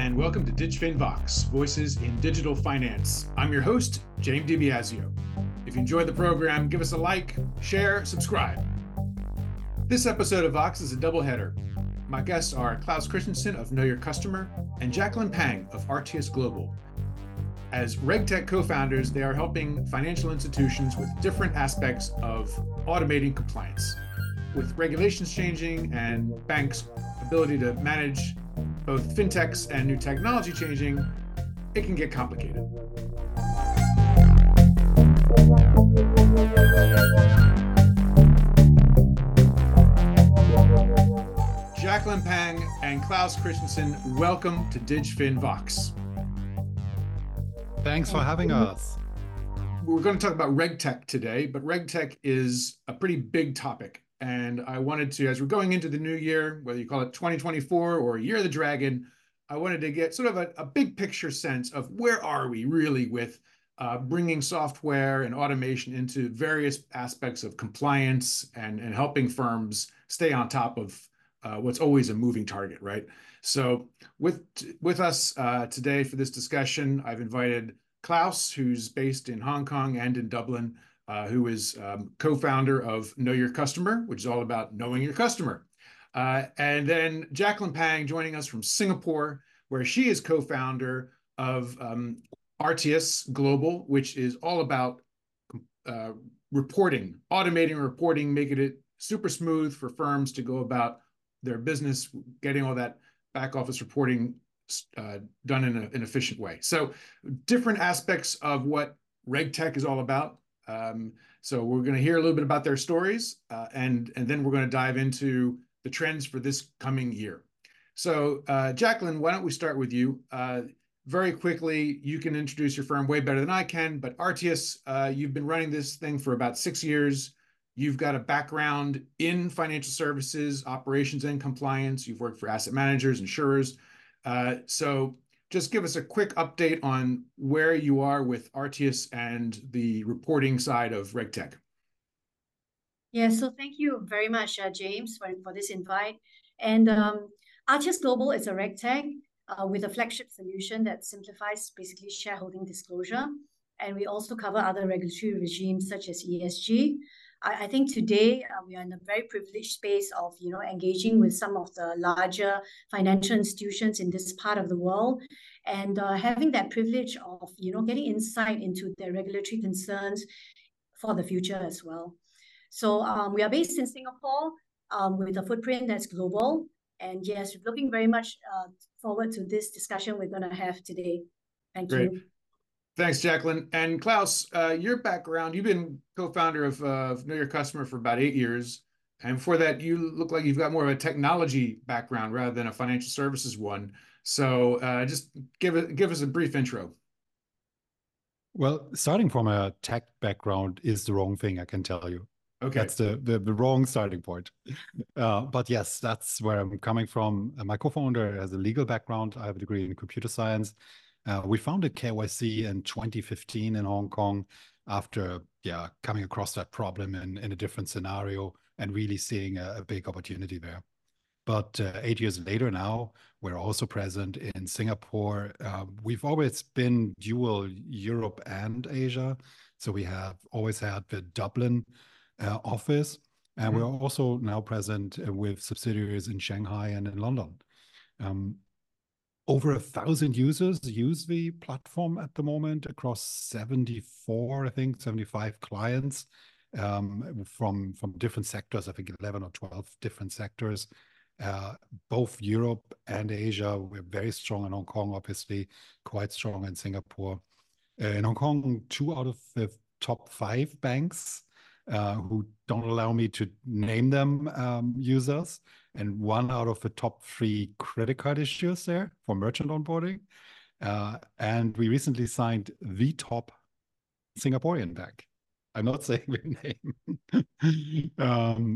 and welcome to DigFin Vox, Voices in Digital Finance. I'm your host, James DiBiaseo. If you enjoyed the program, give us a like, share, subscribe. This episode of Vox is a doubleheader. My guests are Klaus Christensen of Know Your Customer and Jacqueline Pang of Artius Global. As RegTech co-founders, they are helping financial institutions with different aspects of automating compliance. With regulations changing and banks' ability to manage both fintechs and new technology changing, it can get complicated. Jacqueline Pang and Klaus Christensen, welcome to DigFin Vox. Thanks for having us. We're going to talk about RegTech today, but RegTech is a pretty big topic. And I wanted to, as we're going into the new year, whether you call it 2024 or Year of the Dragon, I wanted to get sort of a big picture sense of where are we really with bringing software and automation into various aspects of compliance and helping firms stay on top of what's always a moving target, right? So with us today for this discussion, I've invited Klaus, who's based in Hong Kong and in Dublin, who is co-founder of Know Your Customer, which is all about knowing your customer. And then Jacqueline Pang joining us from Singapore, where she is co-founder of Artius Global, which is all about reporting, automating reporting, making it super smooth for firms to go about their business, getting all that back office reporting done in an efficient way. So different aspects of what RegTech is all about. So we're going to hear a little bit about their stories, and then we're going to dive into the trends for this coming year. So Jacqueline, why don't we start with you? Very quickly, you can introduce your firm way better than I can, but Artius, you've been running this thing for about 6 years. You've got a background in financial services, operations and compliance. You've worked for asset managers, insurers. So just give us a quick update on where you are with Artius and the reporting side of RegTech. Yeah, so thank you very much, James, for this invite. And Artius Global is a RegTech with a flagship solution that simplifies basically shareholding disclosure. And we also cover other regulatory regimes such as ESG. I think today we are in a very privileged space of, you know, engaging with some of the larger financial institutions in this part of the world, and having that privilege of, you know, getting insight into their regulatory concerns for the future as well. So we are based in Singapore with a footprint that's global, and yes, we're looking very much forward to this discussion we're going to have today. Thank you. Thanks, Jacqueline. And Klaus, your background, you've been co-founder of Know Your Customer for about 8 years. And before that, you look like you've got more of a technology background rather than a financial services one. So just give us a brief intro. Well, starting from a tech background is the wrong thing, I can tell you. Okay. That's the wrong starting point. But yes, that's where I'm coming from. My co-founder has a legal background. I have a degree in computer science. We founded KYC in 2015 in Hong Kong after coming across that problem in a different scenario and really seeing a big opportunity there. But 8 years later now, we're also present in Singapore. We've always been dual Europe and Asia. So we have always had the Dublin office. And we're also now present with subsidiaries in Shanghai and in London. Over 1,000 users use the platform at the moment across 75 clients from different sectors, 11 or 12 different sectors, both Europe and Asia. We're very strong in Hong Kong, obviously, quite strong in Singapore. In Hong Kong, 2 out of the top 5 banks who don't allow me to name them use us. And 1 out of the top 3 credit card issuers there for merchant onboarding. And we recently signed the top Singaporean bank. I'm not saying their name.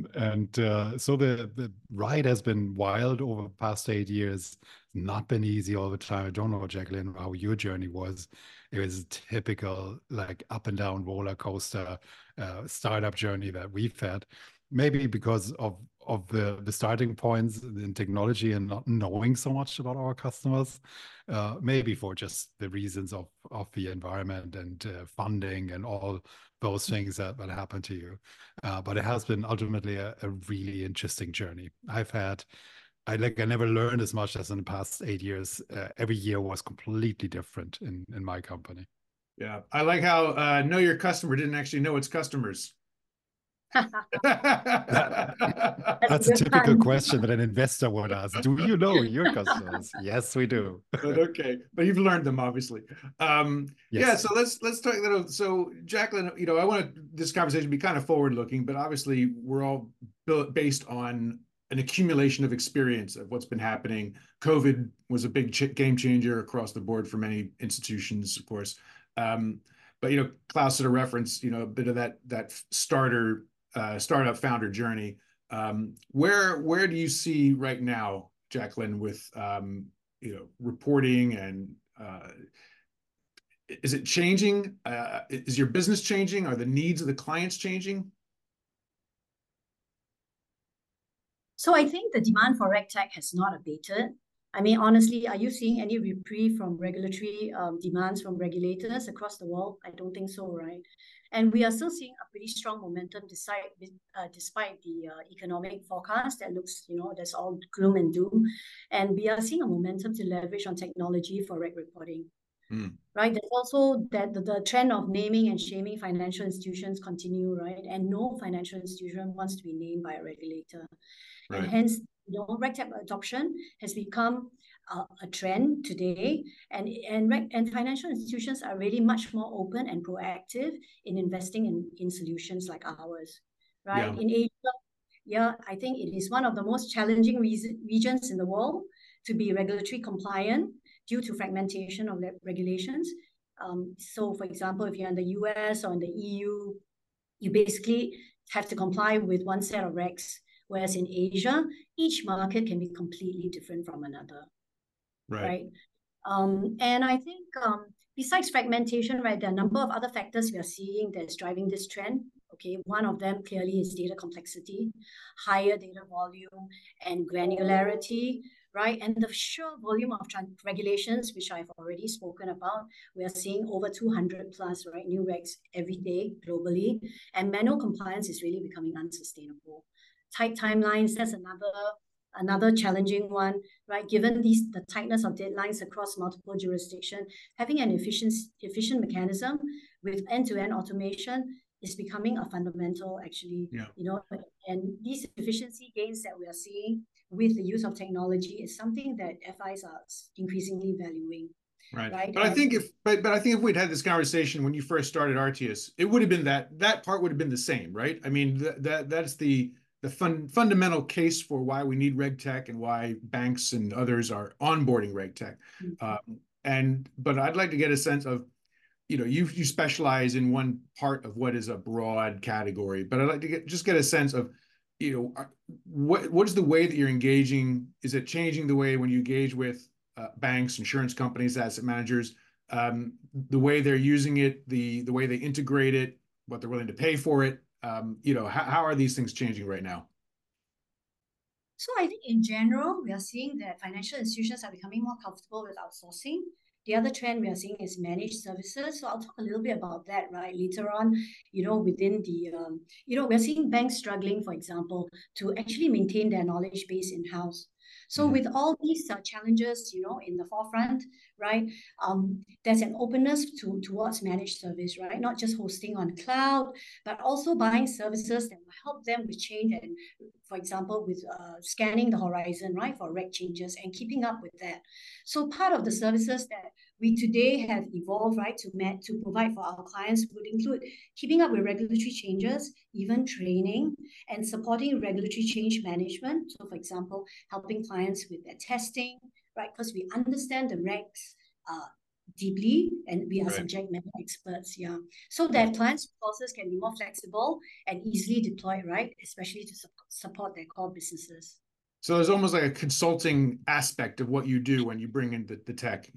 So the ride has been wild over the past 8 years. It's not been easy all the time. I don't know, Jacqueline, how your journey was. It was a typical like up and down roller coaster startup journey that we've had. Maybe because of of the starting points in technology and not knowing so much about our customers, maybe for just the reasons of the environment and funding and all those things that happen to you. But it has been ultimately a really interesting journey. I never learned as much as in the past 8 years. Every year was completely different in my company. Yeah, I like how Know Your Customer didn't actually know its customers. That's a typical question that an investor would ask. Do you know your customers? Yes, we do. But okay, but you've learned them, obviously. Yes. Yeah, so let's talk a little. So Jacqueline, you know, I want this conversation to be kind of forward-looking, but obviously we're all based on an accumulation of experience of what's been happening. COVID was a big game changer across the board for many institutions, of course. But you know, Klaus sort of referenced, you know, a bit of that startup founder journey. Where do you see right now, Jacqueline, with you know, reporting, and is it changing? Is your business changing? Are the needs of the clients changing? So I think the demand for RegTech has not abated. I mean, honestly, are you seeing any reprieve from regulatory demands from regulators across the world? I don't think so, right? And we are still seeing a pretty strong momentum despite the economic forecast that looks, you know, that's all gloom and doom. And we are seeing a momentum to leverage on technology for reg reporting, right? There's also that the trend of naming and shaming financial institutions continue, right? And no financial institution wants to be named by a regulator. Right. And hence, you know, RegTech adoption has become a trend today, and financial institutions are really much more open and proactive in investing in solutions like ours, right? Yeah. In Asia, yeah, I think it is one of the most challenging regions in the world to be regulatory compliant due to fragmentation of regulations. So, for example, if you're in the US or in the EU, you basically have to comply with one set of regs. Whereas in Asia, each market can be completely different from another, right? And I think besides fragmentation, right, there are a number of other factors we are seeing that's driving this trend. Okay, one of them clearly is data complexity, higher data volume and granularity, right? And the sheer volume of regulations, which I've already spoken about. We are seeing over 200 plus, right, new regs every day globally. And manual compliance is really becoming unsustainable. Tight timelines, that's another challenging one, right? Given the tightness of deadlines across multiple jurisdictions, having an efficient mechanism with end-to-end automation is becoming a fundamental, actually, you know, and these efficiency gains that we are seeing with the use of technology is something that FIs are increasingly valuing. Right. But I think if we'd had this conversation when you first started Artius, it would have been that part would have been the same, right? I mean, that's the fundamental case for why we need RegTech and why banks and others are onboarding RegTech. But I'd like to get a sense of, you know, you specialize in one part of what is a broad category, but I'd like to get a sense of, you know, what's the way that you're engaging? Is it changing the way when you engage with banks, insurance companies, asset managers, the way they're using it, the way they integrate it, what they're willing to pay for it? You know, how are these things changing right now? So I think in general, we are seeing that financial institutions are becoming more comfortable with outsourcing. The other trend we are seeing is managed services. So I'll talk a little bit about that, right, later on, you know, within the, you know, we're seeing banks struggling, for example, to actually maintain their knowledge base in-house. So with all these challenges, you know, in the forefront, right, there's an openness towards managed service, right? Not just hosting on cloud, but also buying services that will help them with change and, for example, with scanning the horizon, right, for reg changes and keeping up with that. So part of the services that we today have evolved, right, to provide for our clients would include keeping up with regulatory changes, even training, and supporting regulatory change management. So, for example, helping clients with their testing, right, because we understand the regs deeply and we are subject matter experts, so that clients' resources can be more flexible and easily deployed, right, especially to support their core businesses. So there's almost like a consulting aspect of what you do when you bring in the tech,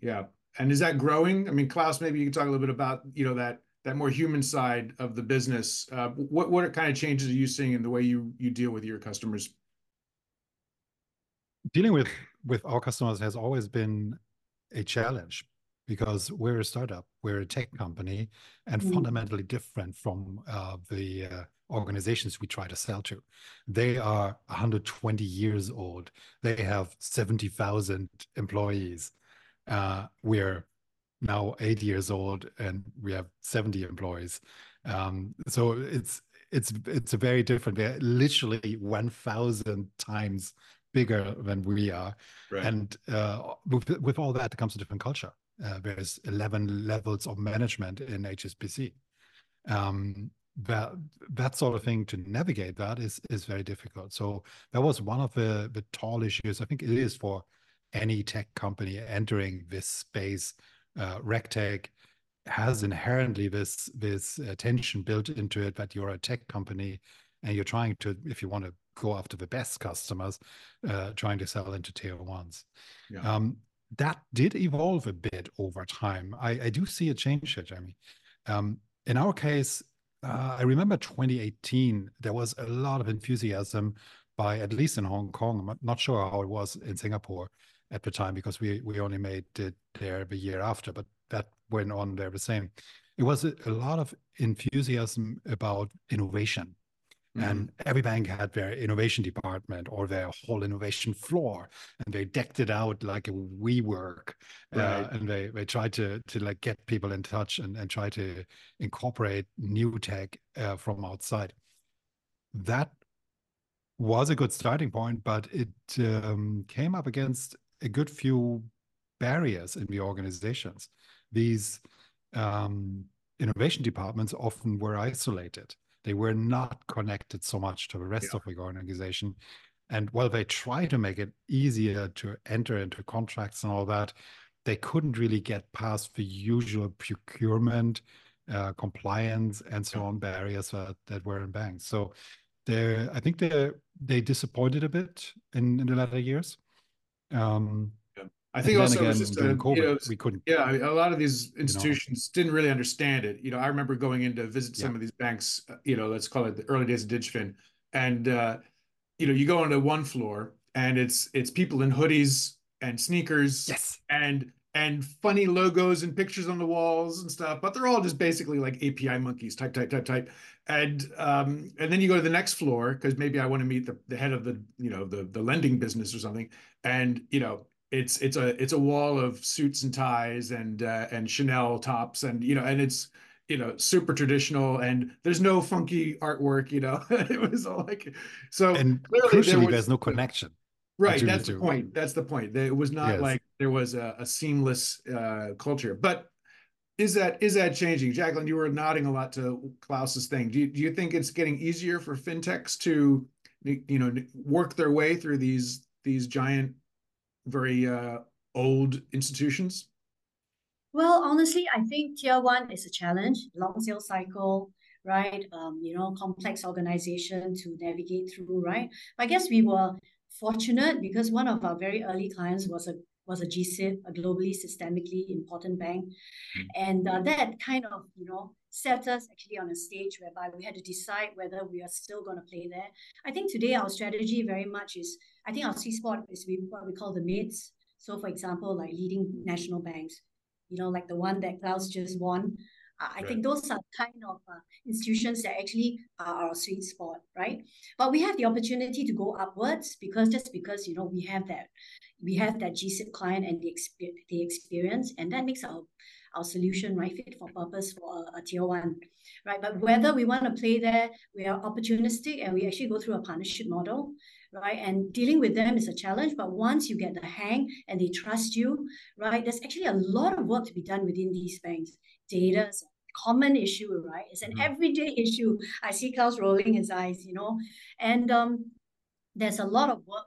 And is that growing? I mean, Klaus, maybe you can talk a little bit about, you know, that more human side of the business. What kind of changes are you seeing in the way you deal with your customers? dealing with our customers has always been a challenge because we're a startup, we're a tech company, and fundamentally different from the organizations we try to sell to. They are 120 years old. They have 70,000 employees. We're now 8 years old and we have 70 employees. So it's a very different. They're literally 1,000 times bigger than we are, right. And with all that comes a different culture. There's 11 levels of management in HSBC. That sort of thing, to navigate that is very difficult. So that was one of the tall issues. I think it is for any tech company entering this space. RegTech has inherently this tension built into it that you're a tech company and you're trying to, if you want to go after the best customers, trying to sell into tier ones. Yeah. That did evolve a bit over time. I do see a change here, Jamie. In our case, I remember 2018, there was a lot of enthusiasm by, at least in Hong Kong, I'm not sure how it was in Singapore at the time, because we only made it there the year after, but that went on there the same. It was a lot of enthusiasm about innovation. And every bank had their innovation department or their whole innovation floor, and they decked it out like a WeWork, right. And they tried to like get people in touch and try to incorporate new tech from outside. That was a good starting point, but it came up against a good few barriers in the organizations. These innovation departments often were isolated. They were not connected so much to the rest of the organization. And while they tried to make it easier to enter into contracts and all that, they couldn't really get past the usual procurement, compliance, and so on barriers that were in banks. So I think they disappointed a bit in the latter years. I think also again, it was just COVID, we couldn't. Yeah, I mean, a lot of these institutions didn't really understand it. You know, I remember going in to visit some of these banks. Let's call it the early days of DigFin, and you go onto one floor and it's people in hoodies and sneakers, and funny logos and pictures on the walls and stuff. But they're all just basically like API monkeys, type. And then you go to the next floor because maybe I want to meet the head of the lending business or something, and It's a wall of suits and ties and Chanel tops and it's super traditional and there's no funky artwork it was all like so. And clearly there's no connection. Right, that's the point. That's the point. It was not like there was a seamless culture. But is that changing, Jacqueline? You were nodding a lot to Klaus's thing. Do you think it's getting easier for fintechs to work their way through these giant, very old institutions? Well, honestly, I think tier one is a challenge, long sales cycle, right? Complex organization to navigate through, right? I guess we were fortunate because one of our very early clients was a GSIB, a globally systemically important bank. And that kind of, set us actually on a stage whereby we had to decide whether we are still going to play there. I think today our strategy very much is, I think our sweet spot is what we call the mids. So for example, like leading national banks, like the one that Klaus just won. I think those are kind of institutions that actually are our sweet spot, right? But we have the opportunity to go upwards because we have that GSIB client and the experience, and that makes our solution right fit for purpose for a tier one, right? But whether we want to play there, we are opportunistic and we actually go through a partnership model, right? And dealing with them is a challenge, but once you get the hang and they trust you, right? There's actually a lot of work to be done within these banks. Data is a common issue, right? It's an everyday issue. I see Klaus rolling his eyes, and there's a lot of work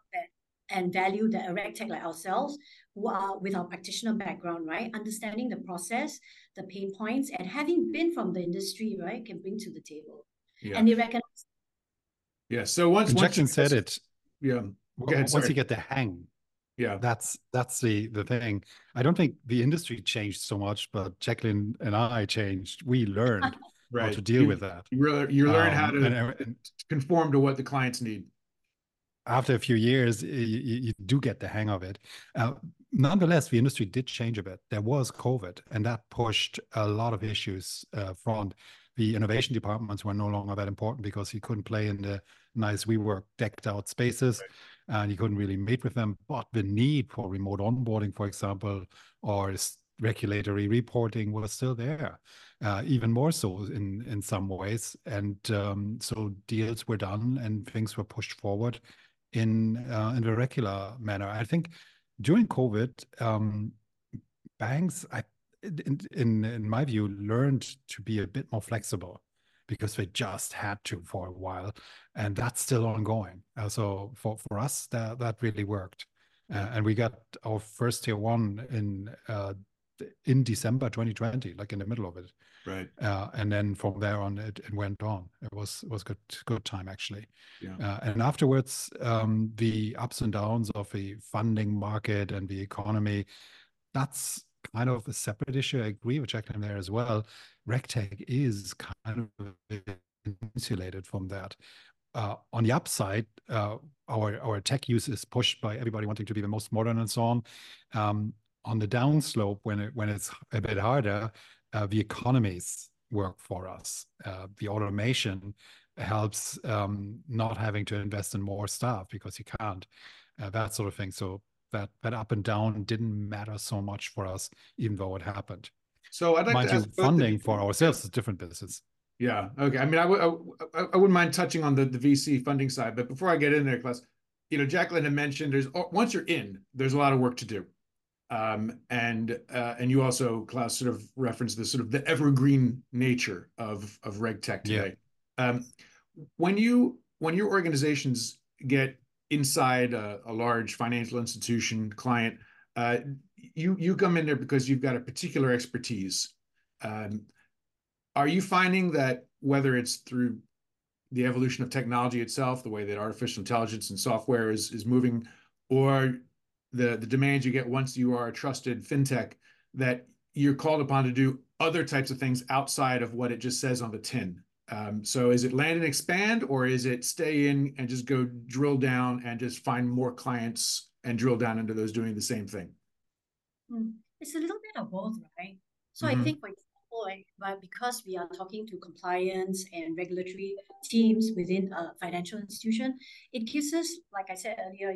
and value that a RegTech like ourselves, who are with our practitioner background, right? Understanding the process, the pain points, and having been from the industry, right, can bring to the table. Yeah. And they recognize. Yeah. So once you said it. Yeah. Once you get the hang. Yeah, that's the thing. I don't think the industry changed so much, but Jacqueline and I changed. We learned how to deal with that. You learn how to conform to what the clients need. after a few years, you do get the hang of it. Nonetheless, the industry did change a bit. There was COVID, and that pushed a lot of issues front. The innovation departments were no longer that important because you couldn't play in the nice WeWork decked out spaces, right, and you couldn't really meet with them. But the need for remote onboarding, for example, or regulatory reporting was still there, even more so in some ways. And so deals were done and things were pushed forward in a regular manner. I think during COVID, banks, in my view, learned to be a bit more flexible because they just had to for a while, and that's still ongoing. So for us, that really worked, and we got our first tier one in December 2020, like in the middle of it, right? And then from there on, it went on. It was good time actually. Yeah. And afterwards, the ups and downs of the funding market and the economy, that's kind of a separate issue. I agree with Jacqueline there as well. RegTech is kind of insulated from that. On the upside, our tech use is pushed by everybody wanting to be the most modern and so on. On the downslope, when it's a bit harder, the economies work for us. The automation helps not having to invest in more staff because you can't, that sort of thing. So that up and down didn't matter so much for us, even though it happened. So I'd like to ask funding for ourselves is different businesses. Yeah. Okay. I mean, I wouldn't mind touching on the VC funding side, but before I get in there, Klaus, Jacqueline had mentioned once you're in, there's a lot of work to do. And you also, Klaus, sort of referenced the sort of the evergreen nature of RegTech today. Yeah. When your organizations get inside a large financial institution client, you come in there because you've got a particular expertise. Are you finding that whether it's through the evolution of technology itself, the way that artificial intelligence and software is moving, or the demands you get once you are a trusted fintech, that you're called upon to do other types of things outside of what it just says on the tin? So is it land and expand, or is it stay in and just go drill down and just find more clients and drill down into those doing the same thing? It's a little bit of both, right? So I think, for example, because we are talking to compliance and regulatory teams within a financial institution, it gives us, like I said earlier,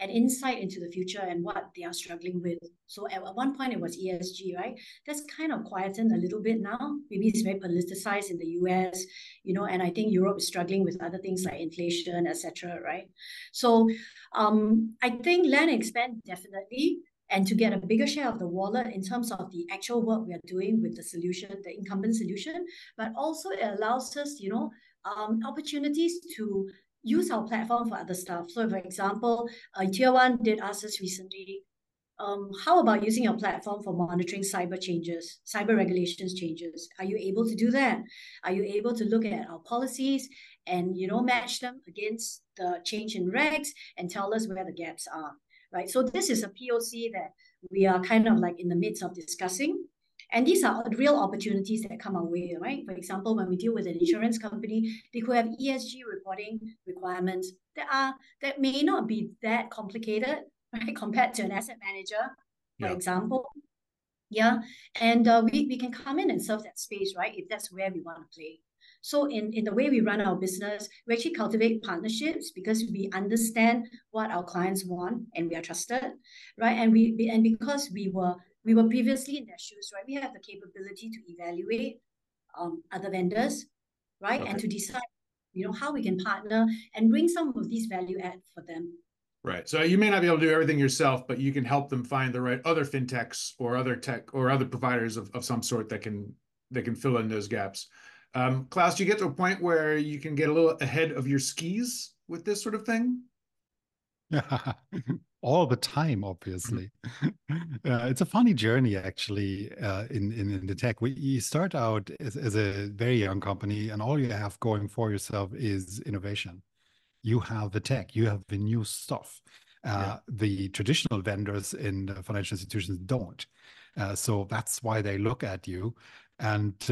an insight into the future and what they are struggling with. So at one point it was ESG, right? That's kind of quietened a little bit now. Maybe it's very politicized in the US, and I think Europe is struggling with other things like inflation, etc., right? So I think land and expand definitely, and to get a bigger share of the wallet in terms of the actual work we are doing with the solution, the incumbent solution, but also it allows us, opportunities to use our platform for other stuff. So for example, Tier 1 did ask us recently, how about using your platform for monitoring cyber changes, cyber regulations changes? Are you able to do that? Are you able to look at our policies and, match them against the change in regs and tell us where the gaps are? Right, so this is a POC that we are kind of like in the midst of discussing. And these are real opportunities that come our way, right? For example, when we deal with an insurance company, they could have ESG reporting requirements that may not be that complicated, right, compared to an asset manager, for example. Yeah, and we can come in and serve that space, right, if that's where we want to play. So in the way we run our business, we actually cultivate partnerships because we understand what our clients want and we are trusted, right? And because we were previously in their shoes, right? We have the capability to evaluate other vendors, right? Okay. And to decide, how we can partner and bring some of these value add for them. Right. So you may not be able to do everything yourself, but you can help them find the right other fintechs or other tech or other providers of some sort that can fill in those gaps. Klaus, do you get to a point where you can get a little ahead of your skis with this sort of thing? All the time, obviously. It's a funny journey, actually, in the tech. You start out as a very young company, and all you have going for yourself is innovation. You have the tech. You have the new stuff. The traditional vendors in financial institutions don't. So that's why they look at you, but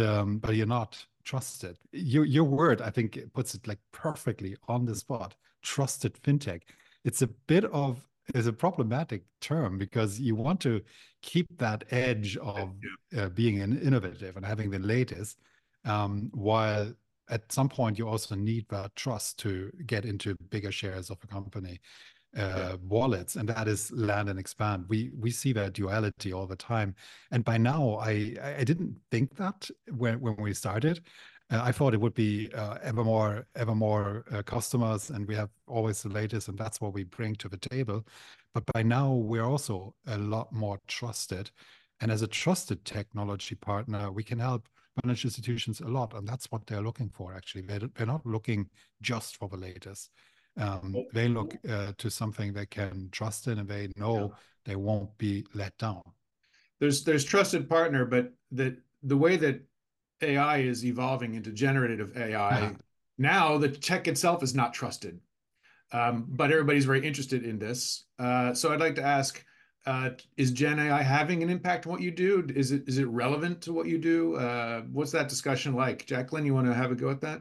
you're not trusted. Your word, I think, puts it like perfectly on the spot. trusted fintech. It's a bit of a problematic term because you want to keep that edge of being innovative and having the latest, while at some point you also need that trust to get into bigger shares of a company wallets, and that is land and expand. We see that duality all the time, and by now I didn't think that when we started. I thought it would be ever more customers, and we have always the latest, and that's what we bring to the table. But by now we're also a lot more trusted, and as a trusted technology partner, we can help financial institutions a lot, and that's what they're looking for. Actually, they're not looking just for the latest. They look to something they can trust in, and they know they won't be let down. There's trusted partner, but the way that AI is evolving into generative AI, now the tech itself is not trusted, but everybody's very interested in this. So I'd like to ask, is Gen AI having an impact on what you do? Is it relevant to what you do? What's that discussion like? Jacqueline, you want to have a go at that?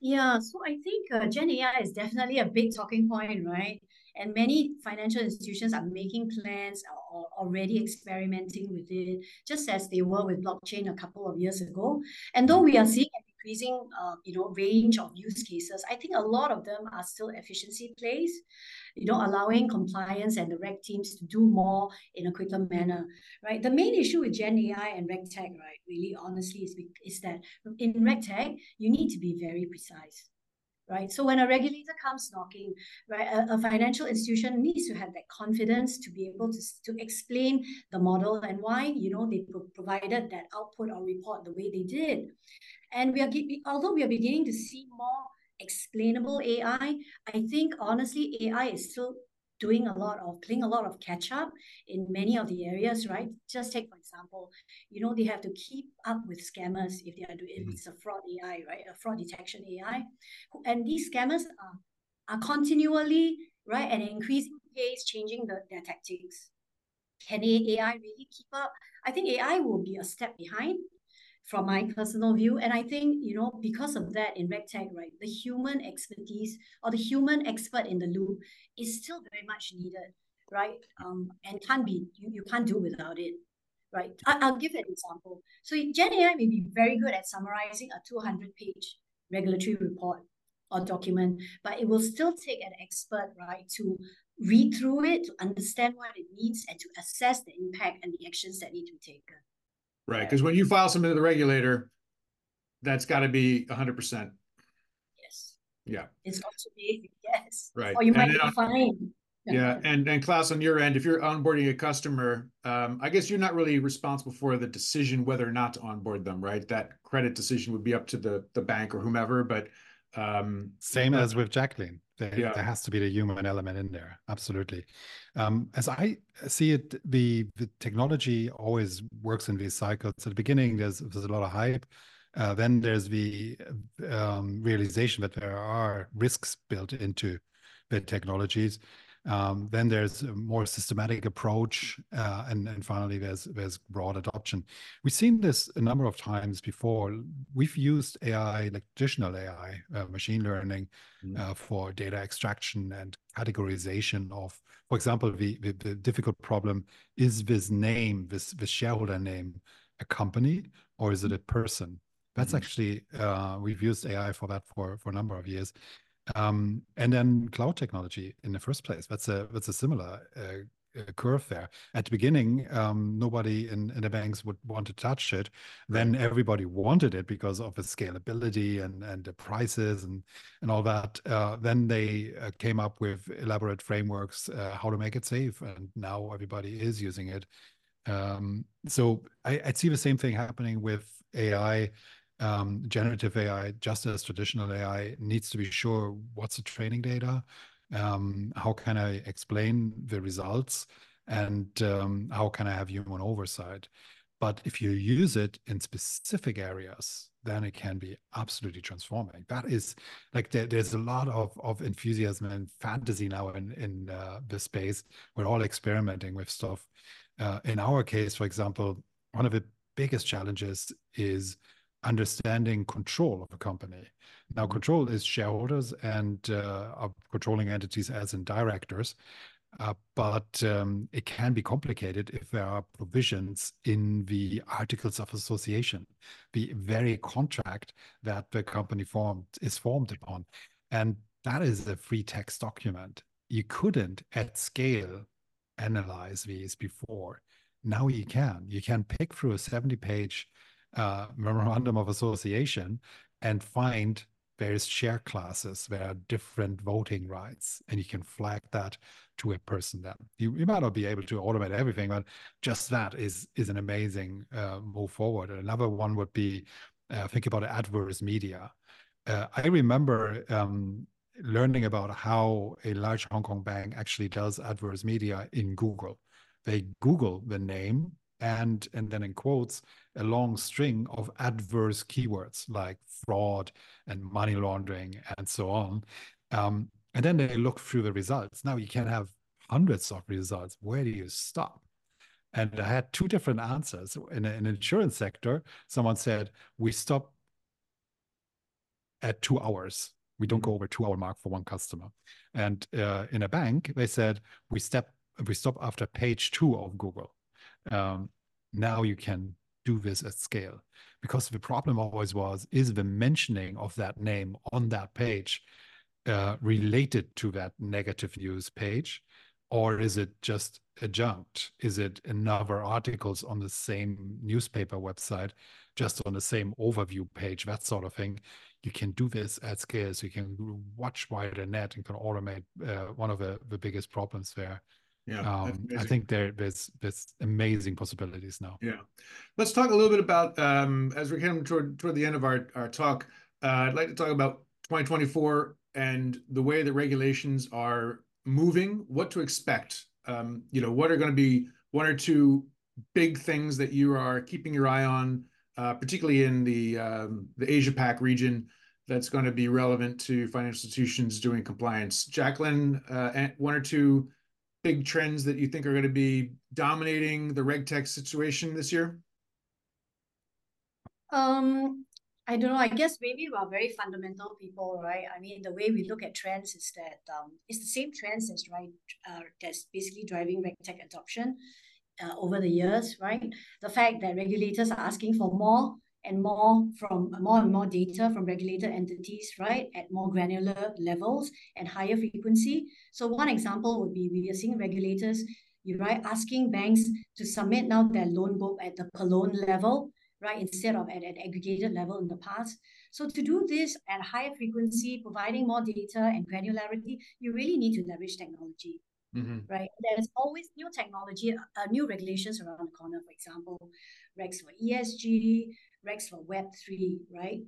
Yeah, so I think Gen AI is definitely a big talking point, right? And many financial institutions are making plans or already experimenting with it, just as they were with blockchain a couple of years ago. And though we are seeing an increasing range of use cases, I think a lot of them are still efficiency plays, allowing compliance and the reg teams to do more in a quicker manner, right? The main issue with Gen AI and RegTech, right, really honestly, is that in RegTech, you need to be very precise. Right, so when a regulator comes knocking, right, a financial institution needs to have that confidence to be able to explain the model and why they provided that output or report the way they did. And although we are beginning to see more explainable AI, I think honestly AI is still playing a lot of catch up in many of the areas, right? Just take, for example, they have to keep up with scammers if they are doing it's a fraud AI, right? A fraud detection AI. And these scammers are continually, right, at an increasing pace, changing their tactics. Can AI really keep up? I think AI will be a step behind from my personal view. And I think, because of that in RegTech, right, the human expertise or the human expert in the loop is still very much needed, right? And you can't do without it, right? I'll give an example. So Gen AI may be very good at summarizing a 200-page regulatory report or document, but it will still take an expert, right, to read through it, to understand what it means, and to assess the impact and the actions that need to be taken. Right, because when you file something to the regulator, that's got to be 100%. Yes. Yeah. It's got to be, yes. Right. Or you might be fined. Yeah, and Klaus, on your end, if you're onboarding a customer, I guess you're not really responsible for the decision whether or not to onboard them, right? That credit decision would be up to the bank or whomever, but... Same as with Jacqueline. There has to be the human element in there. Absolutely. As I see it, the technology always works in these cycles. At the beginning, there's a lot of hype. Then there's the realization that there are risks built into the technologies. Then there's a more systematic approach, and finally there's broad adoption. We've seen this a number of times before. We've used AI, like traditional AI, machine learning, for data extraction and categorization of, for example, the difficult problem: is this name, this shareholder name, a company or is it a person? That's actually we've used AI for that for a number of years. And then cloud technology in the first place. That's a similar curve there. At the beginning, nobody in the banks would want to touch it. Then everybody wanted it because of the scalability and the prices and all that. Then they came up with elaborate frameworks, how to make it safe. And now everybody is using it. So I see the same thing happening with AI. Generative AI, just as traditional AI, needs to be sure what's the training data, how can I explain the results, and how can I have human oversight. But if you use it in specific areas, then it can be absolutely transforming. That is, like, there's a lot of enthusiasm and fantasy now in the space. We're all experimenting with stuff. In our case, for example, one of the biggest challenges is understanding control of a company. Now, control is shareholders and our controlling entities as in directors, but it can be complicated if there are provisions in the Articles of Association, the very contract that the company is formed upon. And that is a free text document. You couldn't at scale analyze these before. Now you can. You can pick through a 70-page memorandum of association and find various share classes, there are different voting rights, and you can flag that to a person. That you might not be able to automate everything, but just that is an amazing move forward. Another one would be, think about adverse media. I remember learning about how a large Hong Kong bank actually does adverse media in Google. They Google the name and then in quotes, a long string of adverse keywords like fraud and money laundering and so on. And then they look through the results. Now you can have hundreds of results. Where do you stop? And I had two different answers. In an insurance sector, someone said, we stop at 2 hours. We don't go over 2 hour mark for one customer. And in a bank, they said, we stop after page 2 of Google. Now you can do this at scale, because the problem always was, is the mentioning of that name on that page related to that negative news page, or is it just adjunct? Is it another articles on the same newspaper website, just on the same overview page, that sort of thing? You can do this at scale, so you can watch wider net and can automate one of the biggest problems there. Yeah, I think there's amazing possibilities now. Yeah, let's talk a little bit about as we're coming toward the end of our talk. I'd like to talk about 2024 and the way that regulations are moving. What to expect? You know, what are going to be one or two big things that you are keeping your eye on, particularly in the Asia Pac region, that's going to be relevant to financial institutions doing compliance. Jacqueline, one or two big trends that you think are going to be dominating the RegTech situation this year? I don't know. I guess maybe we're very fundamental people, right? I mean, the way we look at trends is that it's the same trends that's right. That's basically driving RegTech adoption over the years, right? The fact that regulators are asking for more and more from more and more data from regulated entities, right, at more granular levels and higher frequency. So one example would be we are seeing regulators, you're right, asking banks to submit now their loan book at the per loan level, right, instead of at an aggregated level in the past. So to do this at higher frequency, providing more data and granularity, you really need to leverage technology. Mm-hmm. Right, there's always new technology, new regulations around the corner. For example, regs for ESG, regs for Web3, right?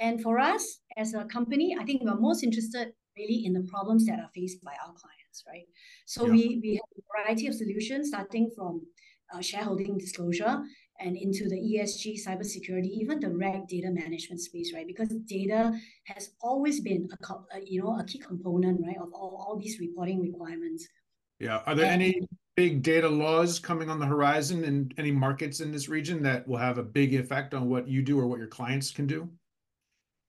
And for us as a company, I think we're most interested really in the problems that are faced by our clients, right? So we have a variety of solutions, starting from shareholding disclosure and into the ESG, cybersecurity, even the reg data management space, right? Because data has always been a key component, right, of all these reporting requirements. Yeah. Are there any big data laws coming on the horizon in any markets in this region that will have a big effect on what you do or what your clients can do?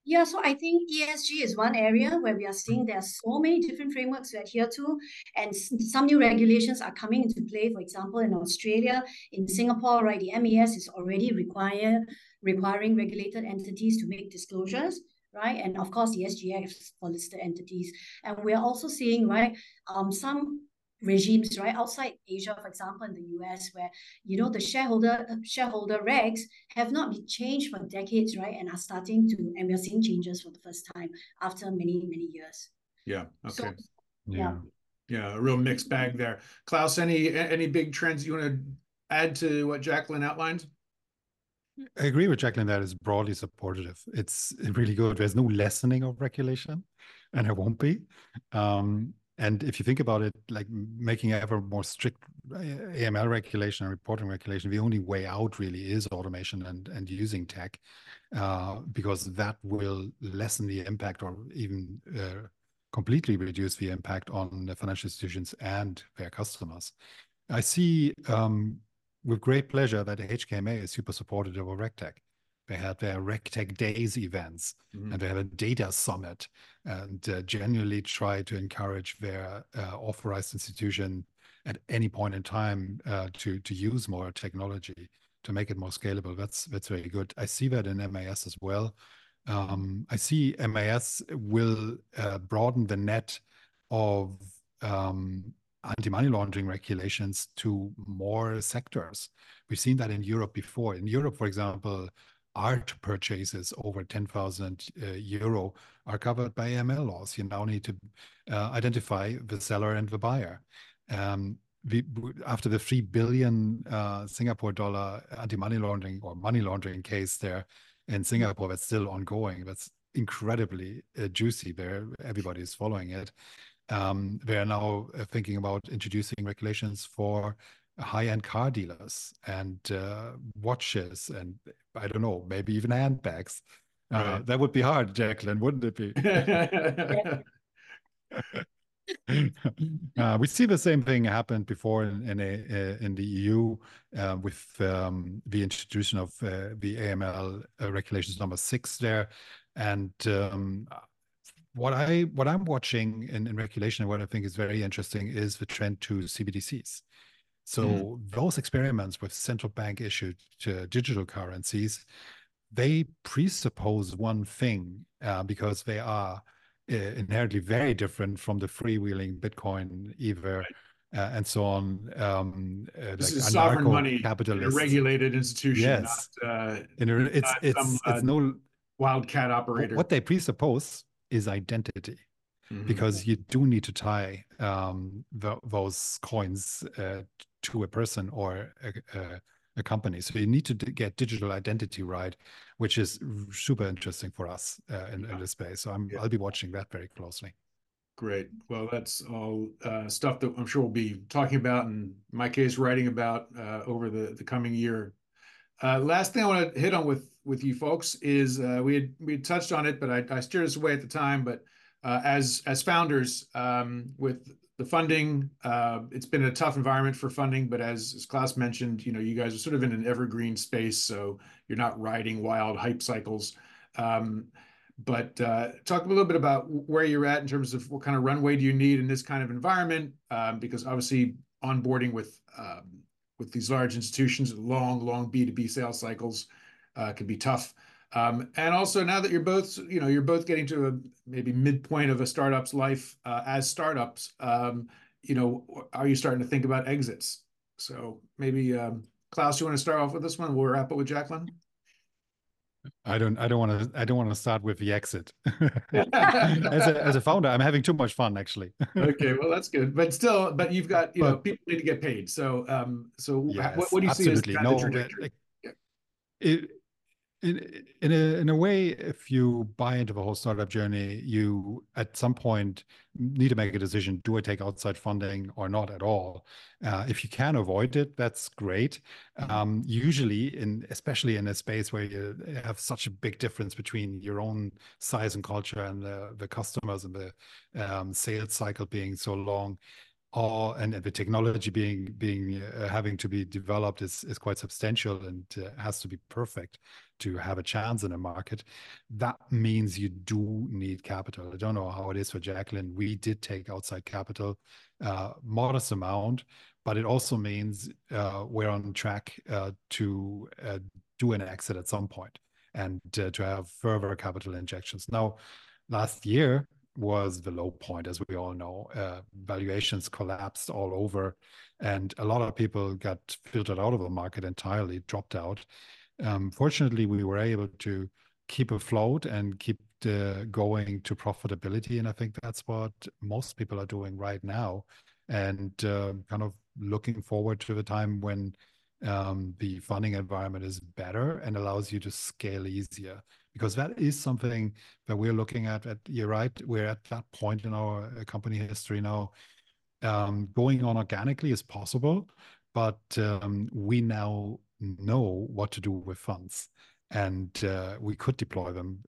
Yeah, so I think ESG is one area where we are seeing there are so many different frameworks to adhere to, and some new regulations are coming into play. For example, in Australia, in Singapore, right, the MAS is already requiring regulated entities to make disclosures, right? And of course, the SGX for listed entities. And we're also seeing, right, some regimes, right, outside Asia, for example, in the US, where, you know, the shareholder regs have not been changed for decades, right, and are starting to, and we're seeing changes for the first time after many, many years. Yeah, okay. So, yeah, a real mixed bag there. Klaus, any big trends you want to add to what Jacqueline outlined? I agree with Jacqueline that is broadly supportive. It's really good. There's no lessening of regulation, and it won't be. And if you think about it, like making ever more strict AML regulation and reporting regulation, the only way out really is automation and using tech, because that will lessen the impact or even completely reduce the impact on the financial institutions and their customers. I see with great pleasure that HKMA is super supportive of RegTech. They had their RegTech Days events, and they had a data summit, and genuinely try to encourage their authorized institution at any point in time to use more technology to make it more scalable. That's very good. I see that in MAS as well. I see MAS will broaden the net of anti-money laundering regulations to more sectors. We've seen that in Europe before. In Europe, for example, art purchases over 10,000 euro are covered by AML laws. You now need to identify the seller and the buyer. After the 3 billion Singapore dollar anti-money laundering or money laundering case there in Singapore, that's still ongoing. That's incredibly juicy there. Everybody is following it. They are now thinking about introducing regulations for high-end car dealers and watches and, I don't know, maybe even handbags. Right. That would be hard, Jacqueline, wouldn't it be? We see the same thing happen before in the EU with the introduction of the AML regulations number 6 there. And what I'm watching in regulation and what I think is very interesting is the trend to CBDCs. So those experiments with central bank issued digital currencies, they presuppose one thing because they are inherently very different from the freewheeling Bitcoin either and so on. This is sovereign money in a regulated institution. Yes, it's no wildcat operator. What they presuppose is identity. Because you do need to tie those coins to a person or a company. So you need to get digital identity right, which is super interesting for us in this space. So I'll be watching that very closely. Great. Well, that's all stuff that I'm sure we'll be talking about, and in my case, writing about over the coming year. Last thing I want to hit on with you folks is we had touched on it, but I steered us away at the time, but as founders, with the funding, it's been a tough environment for funding, but as Klaus mentioned, you guys are sort of in an evergreen space, so you're not riding wild hype cycles. But talk a little bit about where you're at in terms of what kind of runway do you need in this kind of environment, because obviously onboarding with these large institutions, long B2B sales cycles can be tough. And also now that you're both getting to a maybe midpoint of a startup's life as startups, are you starting to think about exits? So maybe Klaus, you want to start off with this one? We'll wrap up with Jacqueline. I don't want to start with the exit. as a founder, I'm having too much fun actually. Okay, well that's good, but still, but you've got people need to get paid. So yes, what do you absolutely. See as kind of trajectory? In a way, if you buy into the whole startup journey, you at some point need to make a decision: do I take outside funding or not at all? If you can avoid it, that's great. Usually, especially in a space where you have such a big difference between your own size and culture and the customers and the sales cycle being so long, and the technology being having to be developed is quite substantial and has to be perfect to have a chance in a market. That means you do need capital. I don't know how it is for Jacqueline. We did take outside capital, modest amount, but it also means we're on track to do an exit at some point and to have further capital injections. Now, last year was the low point, as we all know. Valuations collapsed all over, and a lot of people got filtered out of the market entirely, dropped out. Fortunately, we were able to keep afloat and keep going to profitability, and I think that's what most people are doing right now, and kind of looking forward to the time when the funding environment is better and allows you to scale easier. Because that is something that we're looking at. You're right, we're at that point in our company history now. Going on organically is possible, but we now know what to do with funds. And we could deploy them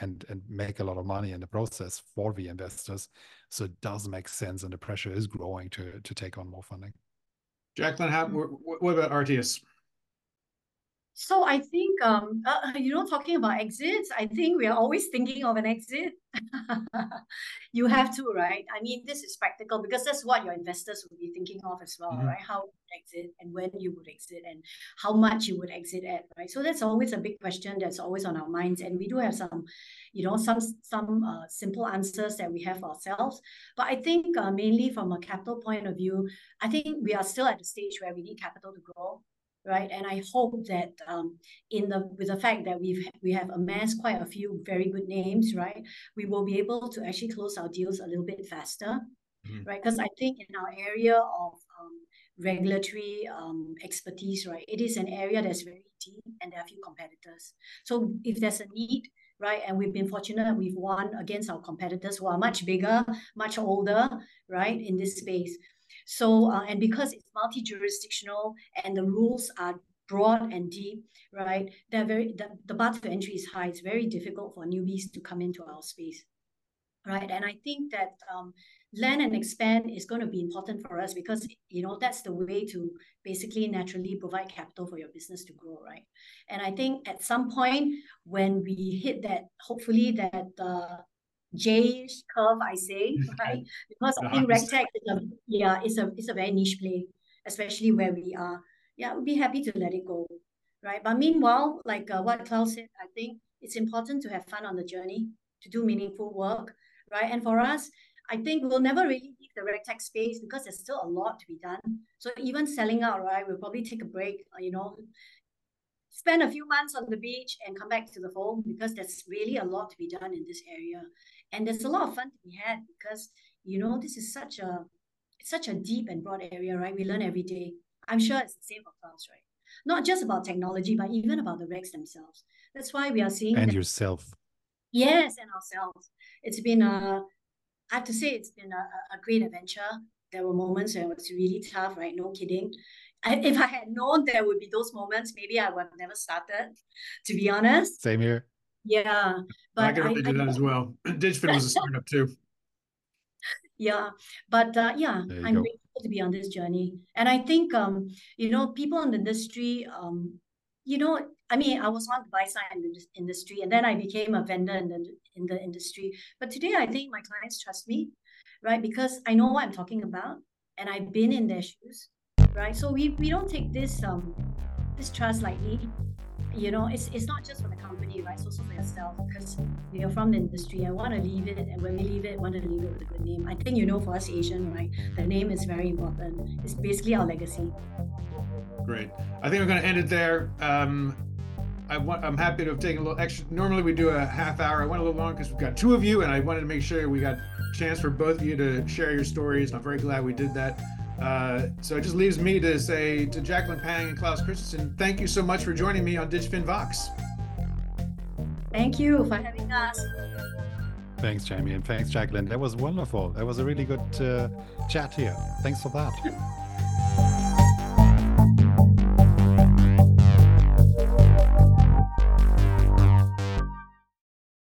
and make a lot of money in the process for the investors. So it does make sense, and the pressure is growing to take on more funding. Jacqueline, what about Artius? So I think, talking about exits, I think we are always thinking of an exit. You have to, right? I mean, this is practical because that's what your investors would be thinking of as well, mm-hmm. right? How you exit and when you would exit and how much you would exit at, right? So that's always a big question that's always on our minds. And we do have some, some simple answers that we have for ourselves. But I think mainly from a capital point of view, I think we are still at the stage where we need capital to grow. Right, and I hope that with the fact that we have amassed quite a few very good names, right, we will be able to actually close our deals a little bit faster, mm-hmm. right? Because I think in our area of regulatory expertise, right, it is an area that's very deep and there are few competitors. So if there's a need, right, and we've been fortunate, we've won against our competitors who are much bigger, much older, right, in this space. So, and because it's multi-jurisdictional and the rules are broad and deep, right, they're the bar to entry is high. It's very difficult for newbies to come into our space, right? And I think that land and expand is going to be important for us because, that's the way to basically naturally provide capital for your business to grow, right? And I think at some point when we hit that, hopefully that... J-ish curve, I say, right? Because I think RegTech is a very niche play, especially where we are. Yeah, we'll be happy to let it go, right? But meanwhile, like what Klaus said, I think it's important to have fun on the journey, to do meaningful work, right? And for us, I think we'll never really leave the RegTech space because there's still a lot to be done. So even selling out, right? We'll probably take a break, spend a few months on the beach and come back to the home because there's really a lot to be done in this area. And there's a lot of fun to be had because, this is such a deep and broad area, right? We learn every day. I'm sure it's the same for Klaus, right? Not just about technology, but even about the regs themselves. That's why we are seeing... And yourself. Yes, and ourselves. It's been, I have to say, it's been a great adventure. There were moments where it was really tough, right? No kidding. If I had known there would be those moments, maybe I would have never started, to be honest. Same here. Yeah. But I can relate to that as well. DigFin was a startup too. Yeah. But I'm grateful to be on this journey. And I think, people in the industry, I was on the buy side in the industry and then I became a vendor in the industry. But today I think my clients trust me, right? Because I know what I'm talking about and I've been in their shoes. Right, so we don't take this trust lightly. It's not just for the company, right? It's also for yourself because we are from the industry. I want to leave it, and when we leave it, I want to leave it with a good name. I think for us Asian, right, the name is very important. It's basically our legacy. Great. I think we're going to end it there. I'm happy to have taken a little extra. Normally we do a half hour. I went a little long because we've got two of you, and I wanted to make sure we got a chance for both of you to share your stories. And I'm very glad we did that. So it just leaves me to say to Jacqueline Pang and Klaus Christensen, thank you so much for joining me on DigFin Vox. Thank you for having us. Thanks, Jamie, and thanks, Jacqueline. That was wonderful. That was a really good chat here. Thanks for that.